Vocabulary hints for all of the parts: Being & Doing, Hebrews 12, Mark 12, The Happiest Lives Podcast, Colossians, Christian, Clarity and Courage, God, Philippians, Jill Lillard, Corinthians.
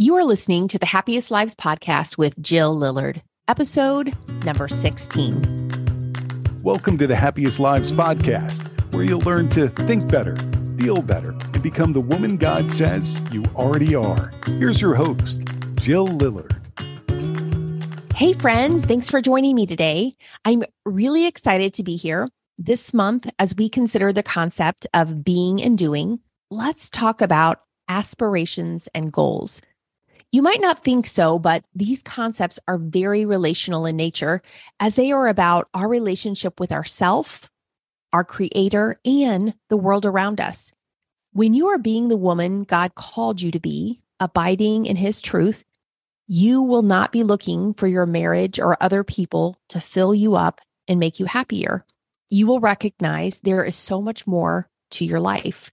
You are listening to The Happiest Lives Podcast with Jill Lillard, episode number 16. Welcome to The Happiest Lives Podcast, where you'll learn to think better, feel better, and become the woman God says you already are. Here's your host, Jill Lillard. Hey friends, thanks for joining me today. I'm really excited to be here. This month, as we consider the concept of being and doing, let's talk about aspirations and goals. You might not think so, but these concepts are very relational in nature as they are about our relationship with ourselves, our Creator, and the world around us. When you are being the woman God called you to be, abiding in His truth, you will not be looking for your marriage or other people to fill you up and make you happier. You will recognize there is so much more to your life.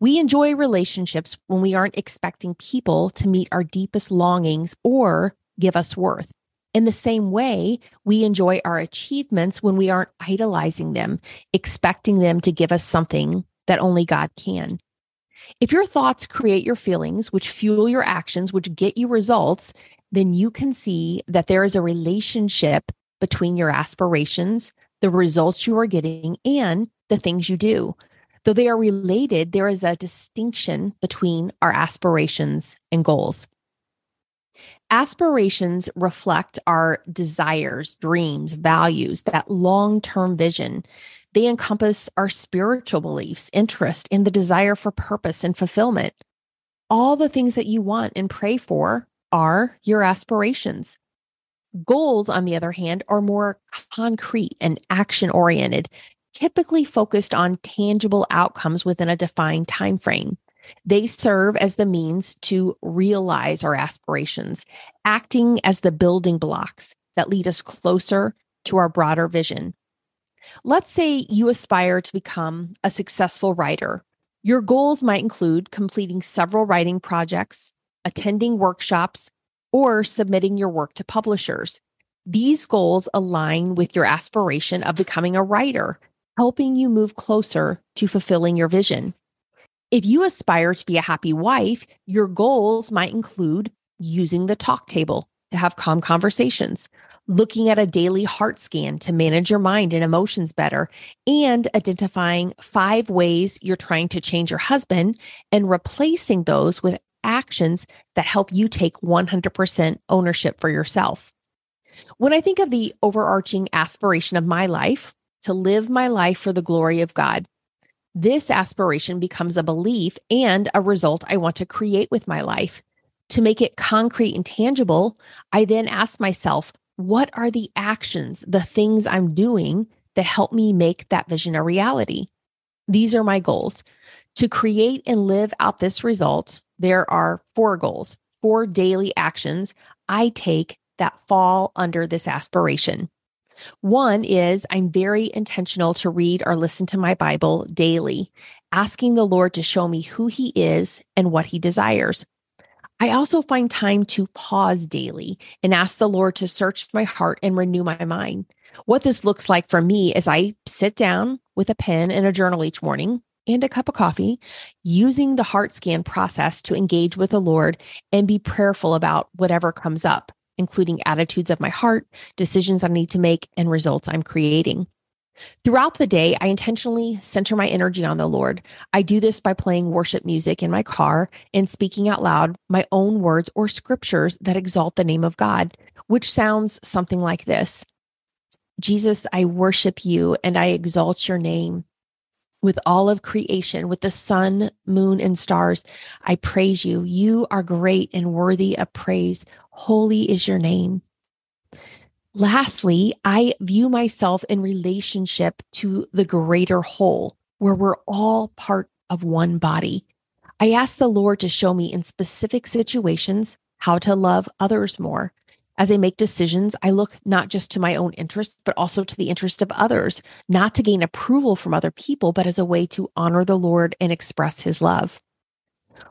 We enjoy relationships when we aren't expecting people to meet our deepest longings or give us worth. In the same way, we enjoy our achievements when we aren't idolizing them, expecting them to give us something that only God can. If your thoughts create your feelings, which fuel your actions, which get you results, then you can see that there is a relationship between your aspirations, the results you are getting, and the things you do. Though they are related, there is a distinction between our aspirations and goals. Aspirations reflect our desires, dreams, values, that long-term vision. They encompass our spiritual beliefs, interest, and the desire for purpose and fulfillment. All the things that you want and pray for are your aspirations. Goals, on the other hand, are more concrete and action-oriented, typically focused on tangible outcomes within a defined time frame. They serve as the means to realize our aspirations, acting as the building blocks that lead us closer to our broader vision. Let's say you aspire to become a successful writer. Your goals might include completing several writing projects, attending workshops, or submitting your work to publishers. These goals align with your aspiration of becoming a writer, helping you move closer to fulfilling your vision. If you aspire to be a happy wife, your goals might include using the talk table to have calm conversations, looking at a daily heart scan to manage your mind and emotions better, and identifying 5 ways you're trying to change your husband and replacing those with actions that help you take 100% ownership for yourself. When I think of the overarching aspiration of my life, to live my life for the glory of God. This aspiration becomes a belief and a result I want to create with my life. To make it concrete and tangible, I then ask myself, what are the actions, the things I'm doing that help me make that vision a reality? These are my goals. To create and live out this result, there are 4 goals, 4 daily actions I take that fall under this aspiration. One is I'm very intentional to read or listen to my Bible daily, asking the Lord to show me who He is and what He desires. I also find time to pause daily and ask the Lord to search my heart and renew my mind. What this looks like for me is I sit down with a pen and a journal each morning and a cup of coffee, using the heart scan process to engage with the Lord and be prayerful about whatever comes up, including attitudes of my heart, decisions I need to make, and results I'm creating. Throughout the day, I intentionally center my energy on the Lord. I do this by playing worship music in my car and speaking out loud my own words or scriptures that exalt the name of God, which sounds something like this. Jesus, I worship you and I exalt your name. With all of creation, with the sun, moon, and stars, I praise you. You are great and worthy of praise. Holy is your name. Lastly, I view myself in relationship to the greater whole, where we're all part of one body. I ask the Lord to show me in specific situations how to love others more. As I make decisions, I look not just to my own interests, but also to the interest of others, not to gain approval from other people, but as a way to honor the Lord and express His love.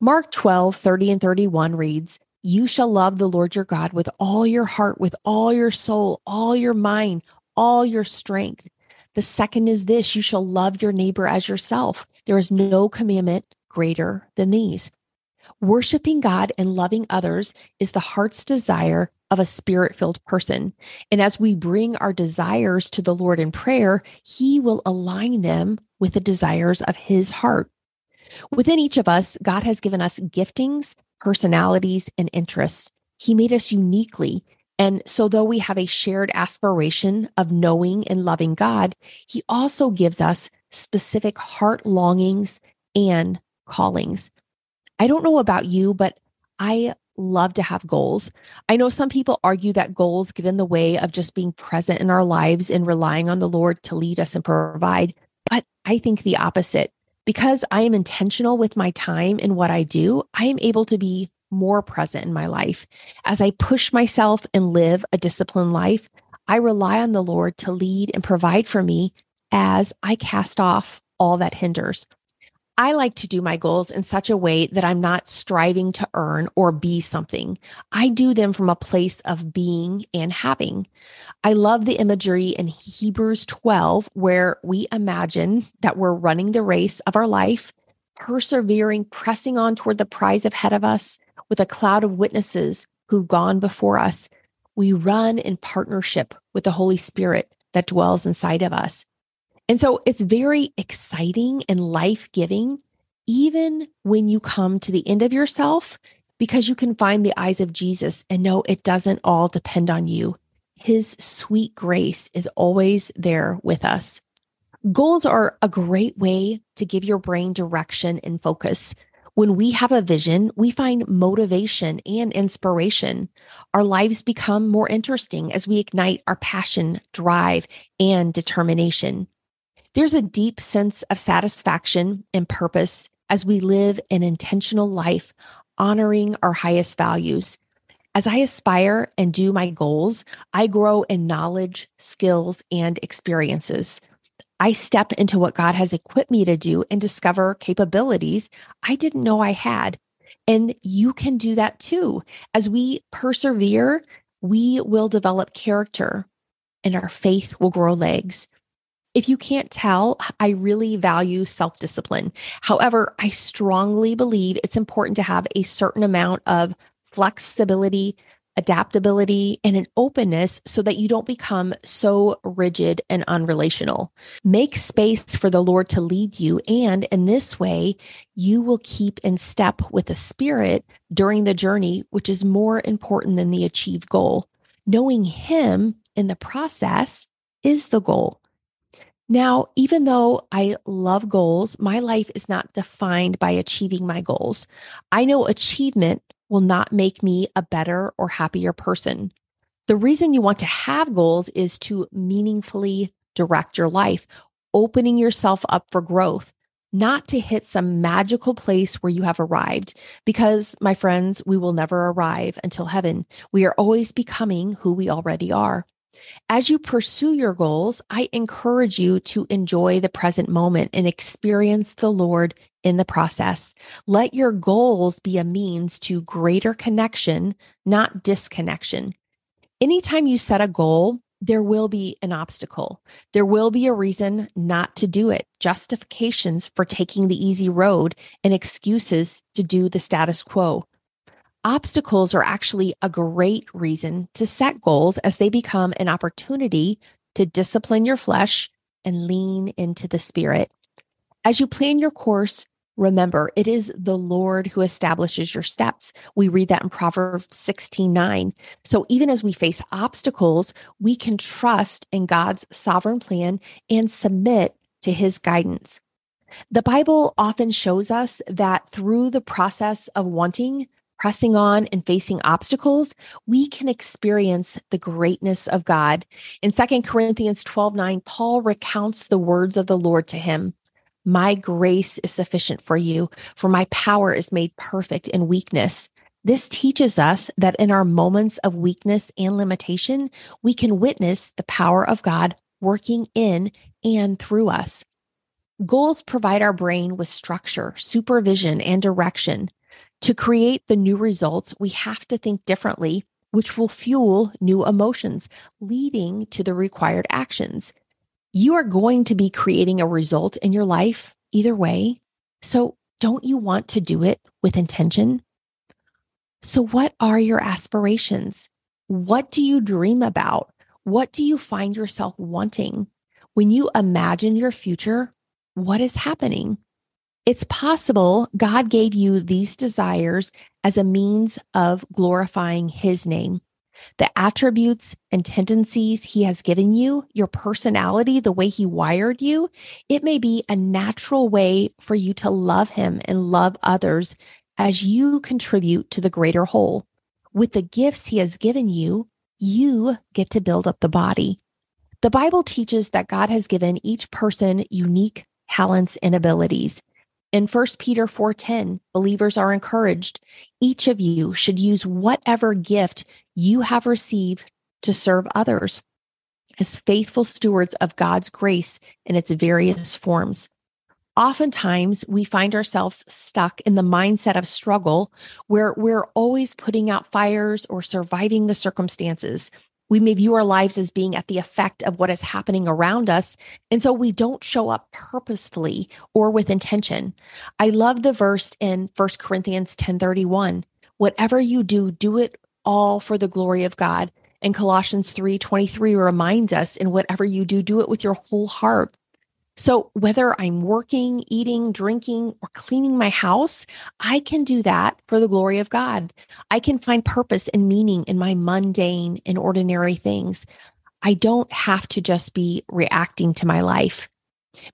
Mark 12, 30 and 31 reads, "You shall love the Lord your God with all your heart, with all your soul, all your mind, all your strength. The second is this, you shall love your neighbor as yourself. There is no commandment greater than these." Worshiping God and loving others is the heart's desire of a spirit-filled person. And as we bring our desires to the Lord in prayer, He will align them with the desires of His heart. Within each of us, God has given us giftings, personalities, and interests. He made us uniquely. And so though we have a shared aspiration of knowing and loving God, He also gives us specific heart longings and callings. I don't know about you, but I love to have goals. I know some people argue that goals get in the way of just being present in our lives and relying on the Lord to lead us and provide, but I think the opposite. Because I am intentional with my time and what I do, I am able to be more present in my life. As I push myself and live a disciplined life, I rely on the Lord to lead and provide for me as I cast off all that hinders. I like to do my goals in such a way that I'm not striving to earn or be something. I do them from a place of being and having. I love the imagery in Hebrews 12, where we imagine that we're running the race of our life, persevering, pressing on toward the prize ahead of us with a cloud of witnesses who've gone before us. We run in partnership with the Holy Spirit that dwells inside of us. And so it's very exciting and life-giving, even when you come to the end of yourself, because you can find the eyes of Jesus and know it doesn't all depend on you. His sweet grace is always there with us. Goals are a great way to give your brain direction and focus. When we have a vision, we find motivation and inspiration. Our lives become more interesting as we ignite our passion, drive, and determination. There's a deep sense of satisfaction and purpose as we live an intentional life, honoring our highest values. As I aspire and do my goals, I grow in knowledge, skills, and experiences. I step into what God has equipped me to do and discover capabilities I didn't know I had. And you can do that too. As we persevere, we will develop character and our faith will grow legs. If you can't tell, I really value self-discipline. However, I strongly believe it's important to have a certain amount of flexibility, adaptability, and an openness so that you don't become so rigid and unrelational. Make space for the Lord to lead you, and in this way, you will keep in step with the Spirit during the journey, which is more important than the achieved goal. Knowing Him in the process is the goal. Now, even though I love goals, my life is not defined by achieving my goals. I know achievement will not make me a better or happier person. The reason you want to have goals is to meaningfully direct your life, opening yourself up for growth, not to hit some magical place where you have arrived. Because, my friends, we will never arrive until heaven. We are always becoming who we already are. As you pursue your goals, I encourage you to enjoy the present moment and experience the Lord in the process. Let your goals be a means to greater connection, not disconnection. Anytime you set a goal, there will be an obstacle. There will be a reason not to do it, justifications for taking the easy road, and excuses to do the status quo. Obstacles are actually a great reason to set goals, as they become an opportunity to discipline your flesh and lean into the Spirit. As you plan your course, remember, it is the Lord who establishes your steps. We read that in Proverbs 16:9. So even as we face obstacles, we can trust in God's sovereign plan and submit to His guidance. The Bible often shows us that through the process of wanting, pressing on, and facing obstacles, we can experience the greatness of God. In 2 Corinthians 12:9, Paul recounts the words of the Lord to him. My grace is sufficient for you, for my power is made perfect in weakness. This teaches us that in our moments of weakness and limitation, we can witness the power of God working in and through us. Goals provide our brain with structure, supervision, and direction. To create the new results, we have to think differently, which will fuel new emotions, leading to the required actions. You are going to be creating a result in your life either way, so don't you want to do it with intention? So what are your aspirations? What do you dream about? What do you find yourself wanting? When you imagine your future, what is happening? It's possible God gave you these desires as a means of glorifying His name. The attributes and tendencies He has given you, your personality, the way He wired you, it may be a natural way for you to love Him and love others as you contribute to the greater whole. With the gifts He has given you, you get to build up the body. The Bible teaches that God has given each person unique talents and abilities. In 1 Peter 4:10, believers are encouraged. Each of you should use whatever gift you have received to serve others as faithful stewards of God's grace in its various forms. Oftentimes, we find ourselves stuck in the mindset of struggle where we're always putting out fires or surviving the circumstances. We may view our lives as being at the effect of what is happening around us, and so we don't show up purposefully or with intention. I love the verse in 1 Corinthians 10:31, whatever you do, do it all for the glory of God. And Colossians 3:23 reminds us, in whatever you do, do it with your whole heart. So whether I'm working, eating, drinking, or cleaning my house, I can do that for the glory of God. I can find purpose and meaning in my mundane and ordinary things. I don't have to just be reacting to my life.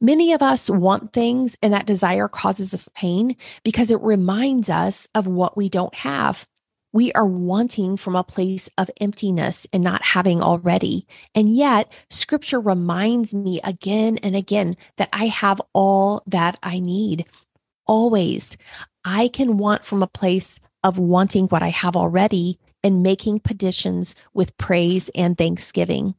Many of us want things, and that desire causes us pain because it reminds us of what we don't have. We are wanting from a place of emptiness and not having already. And yet, Scripture reminds me again and again that I have all that I need. Always, I can want from a place of wanting what I have already and making petitions with praise and thanksgiving.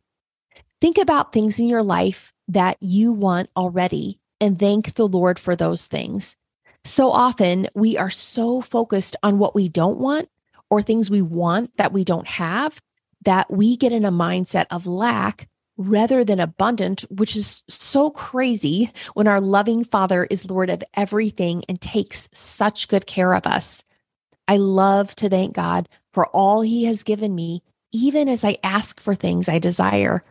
Think about things in your life that you want already and thank the Lord for those things. So often, we are so focused on what we don't want, or things we want that we don't have, that we get in a mindset of lack rather than abundant, which is so crazy when our loving Father is Lord of everything and takes such good care of us. I love to thank God for all He has given me, even as I ask for things I desire.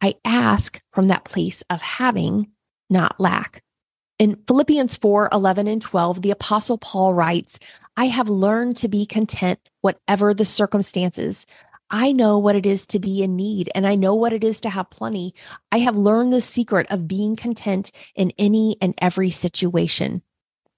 I ask from that place of having, not lack. In Philippians 4:11 and 12, the Apostle Paul writes, I have learned to be content whatever the circumstances. I know what it is to be in need, and I know what it is to have plenty. I have learned the secret of being content in any and every situation.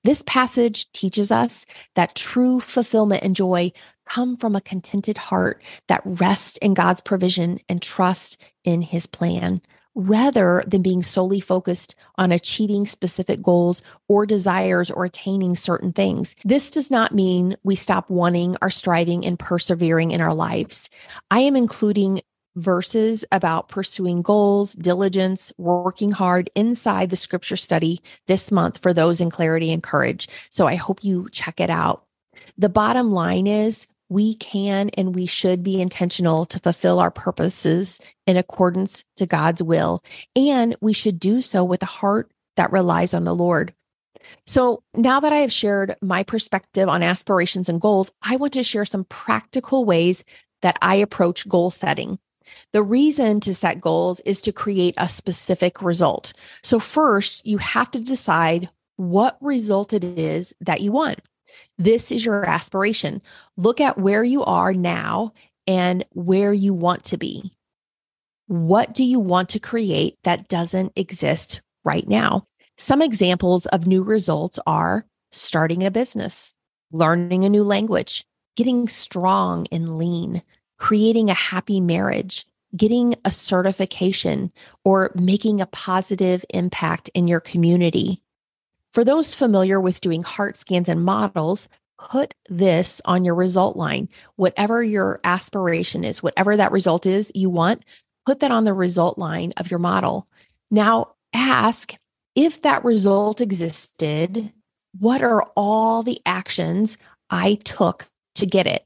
This passage teaches us that true fulfillment and joy come from a contented heart that rests in God's provision and trust in His plan, rather than being solely focused on achieving specific goals or desires or attaining certain things. This does not mean we stop wanting or striving and persevering in our lives. I am including verses about pursuing goals, diligence, working hard inside the scripture study this month for those in Clarity and Courage. So I hope you check it out. The bottom line is, we can and we should be intentional to fulfill our purposes in accordance to God's will, and we should do so with a heart that relies on the Lord. So now that I have shared my perspective on aspirations and goals, I want to share some practical ways that I approach goal setting. The reason to set goals is to create a specific result. So first, you have to decide what result it is that you want. This is your aspiration. Look at where you are now and where you want to be. What do you want to create that doesn't exist right now? Some examples of new results are starting a business, learning a new language, getting strong and lean, creating a happy marriage, getting a certification, or making a positive impact in your community. For those familiar with doing heart scans and models, put this on your result line. Whatever your aspiration is, whatever that result is you want, put that on the result line of your model. Now ask, if that result existed, what are all the actions I took to get it?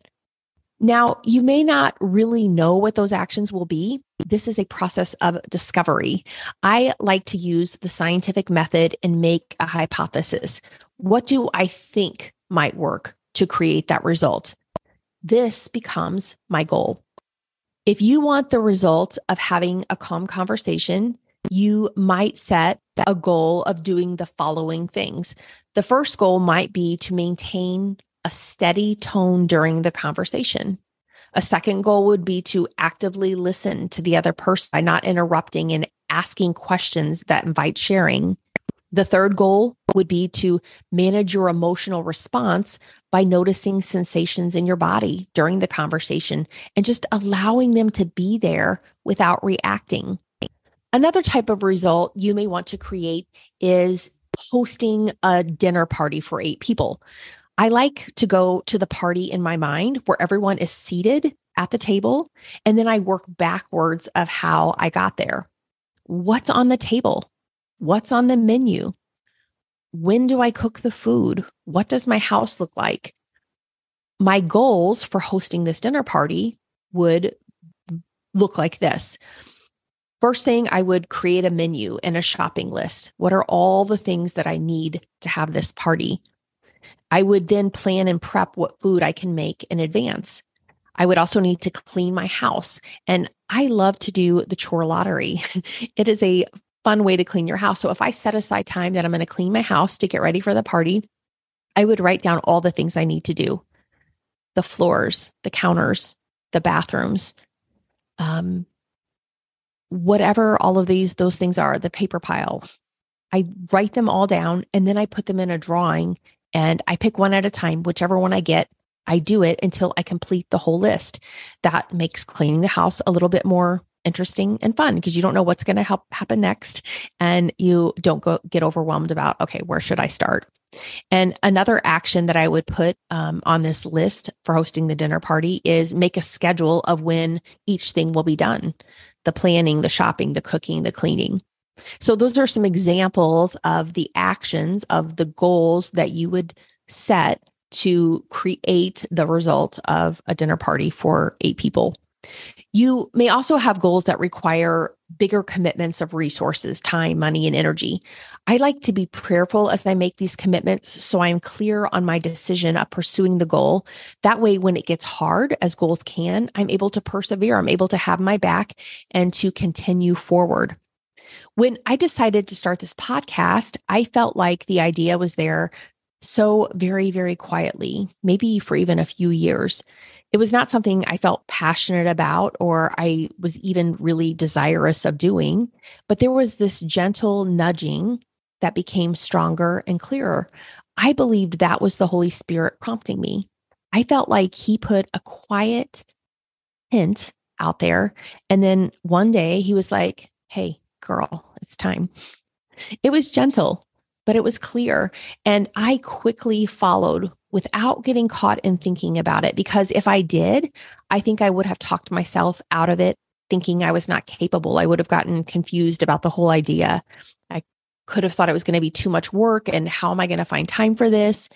Now, you may not really know what those actions will be. This is a process of discovery. I like to use the scientific method and make a hypothesis. What do I think might work to create that result? this becomes my goal. If you want the results of having a calm conversation, you might set a goal of doing the following things. The first goal might be to maintain a steady tone during the conversation. A second goal would be to actively listen to the other person by not interrupting and asking questions that invite sharing. The third goal would be to manage your emotional response by noticing sensations in your body during the conversation and just allowing them to be there without reacting. Another type of result you may want to create is hosting a dinner party for 8 people. I like to go to the party in my mind where everyone is seated at the table, and then I work backwards of how I got there. What's on the table? What's on the menu? When do I cook the food? What does my house look like? My goals for hosting this dinner party would look like this. First thing, I would create a menu and a shopping list. What are all the things that I need to have this party? I would then plan and prep what food I can make in advance. I would also need to clean my house. And I love to do the chore lottery. It is a fun way to clean your house. So if I set aside time that I'm going to clean my house to get ready for the party, I would write down all the things I need to do. The floors, the counters, the bathrooms, whatever all of those things are, the paper pile. I write them all down and then I put them in a drawing and I pick one at a time. Whichever one I get, I do it until I complete the whole list. That makes cleaning the house a little bit more interesting and fun because you don't know what's going to happen next and you don't get overwhelmed about, okay, where should I start? And another action that I would put on this list for hosting the dinner party is make a schedule of when each thing will be done. The planning, the shopping, the cooking, the cleaning. So those are some examples of the actions of the goals that you would set to create the result of a dinner party for 8 people. You may also have goals that require bigger commitments of resources, time, money, and energy. I like to be prayerful as I make these commitments so I'm clear on my decision of pursuing the goal. That way, when it gets hard, as goals can, I'm able to persevere. I'm able to have my back and to continue forward. When I decided to start this podcast, I felt like the idea was there so very, very quietly, maybe for even a few years. It was not something I felt passionate about or I was even really desirous of doing, but there was this gentle nudging that became stronger and clearer. I believed that was the Holy Spirit prompting me. I felt like He put a quiet hint out there. And then one day He was like, hey, girl, it's time. It was gentle, but it was clear. And I quickly followed without getting caught in thinking about it. Because if I did, I think I would have talked myself out of it, thinking I was not capable. I would have gotten confused about the whole idea. I could have thought it was going to be too much work and how am I going to find time for this?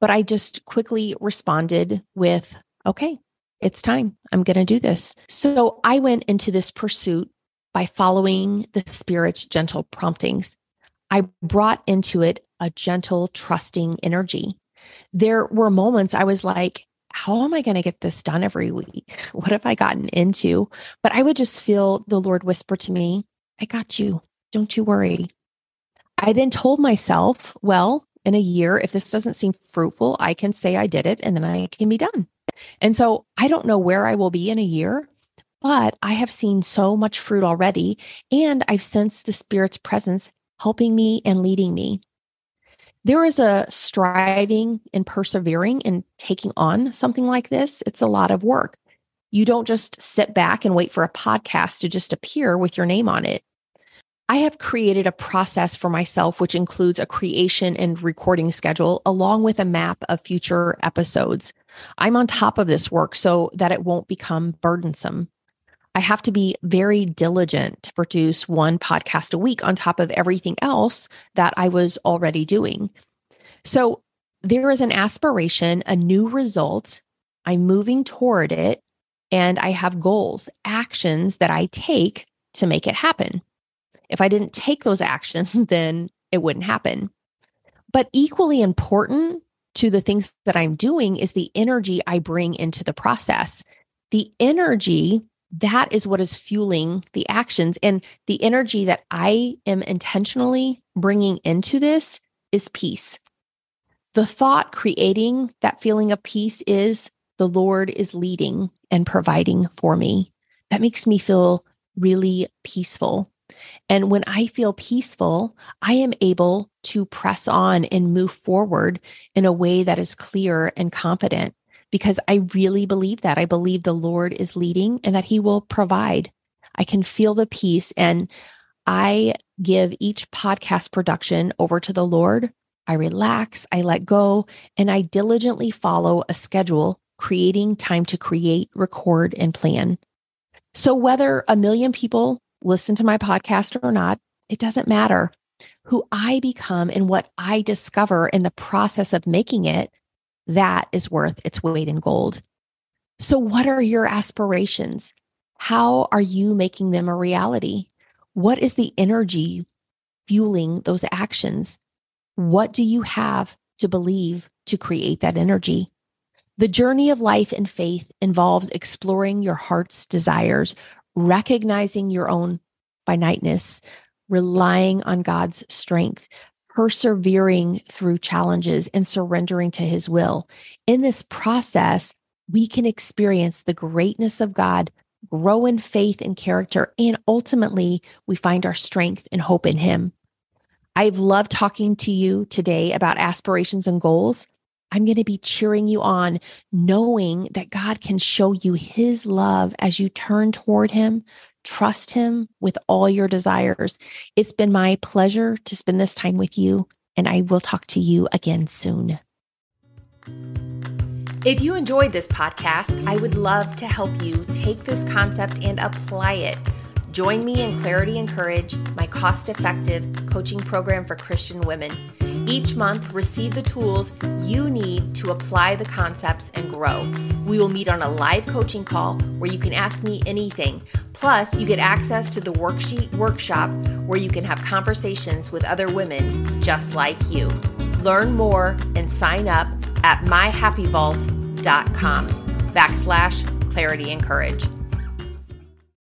But I just quickly responded with, okay, it's time. I'm going to do this. So I went into this pursuit by following the Spirit's gentle promptings. I brought into it a gentle, trusting energy. There were moments I was like, how am I going to get this done every week? What have I gotten into? But I would just feel the Lord whisper to me, I got you. Don't you worry. I then told myself, well, in a year, if this doesn't seem fruitful, I can say I did it and then I can be done. And so I don't know where I will be in a year, but I have seen so much fruit already, and I've sensed the Spirit's presence helping me and leading me. There is a striving and persevering and taking on something like this. It's a lot of work. You don't just sit back and wait for a podcast to just appear with your name on it. I have created a process for myself, which includes a creation and recording schedule, along with a map of future episodes. I'm on top of this work so that it won't become burdensome. I have to be very diligent to produce one podcast a week on top of everything else that I was already doing. So there is an aspiration, a new result. I'm moving toward it, and I have goals, actions that I take to make it happen. If I didn't take those actions, then it wouldn't happen. But equally important to the things that I'm doing is the energy I bring into the process. The energy, that is what is fueling the actions. And the energy that I am intentionally bringing into this is peace. The thought creating that feeling of peace is the Lord is leading and providing for me. That makes me feel really peaceful. And when I feel peaceful, I am able to press on and move forward in a way that is clear and confident, because I really believe that. I believe the Lord is leading and that He will provide. I can feel the peace, and I give each podcast production over to the Lord. I relax, I let go, and I diligently follow a schedule, creating time to create, record, and plan. So whether 1 million people listen to my podcast or not, it doesn't matter. Who I become and what I discover in the process of making it, that is worth its weight in gold. So what are your aspirations? How are you making them a reality? What is the energy fueling those actions? What do you have to believe to create that energy? The journey of life and faith involves exploring your heart's desires, recognizing your own finiteness, relying on God's strength, persevering through challenges, and surrendering to His will. In this process, we can experience the greatness of God, grow in faith and character, and ultimately, we find our strength and hope in Him. I've loved talking to you today about aspirations and goals. I'm going to be cheering you on, knowing that God can show you His love as you turn toward Him. Trust Him with all your desires. It's been my pleasure to spend this time with you, and I will talk to you again soon. If you enjoyed this podcast, I would love to help you take this concept and apply it. Join me in Clarity and Courage, my cost-effective coaching program for Christian women. Each month, receive the tools you need to apply the concepts and grow. We will meet on a live coaching call where you can ask me anything. Plus, you get access to the worksheet workshop where you can have conversations with other women just like you. Learn more and sign up at myhappyvault.com/Clarity and Courage.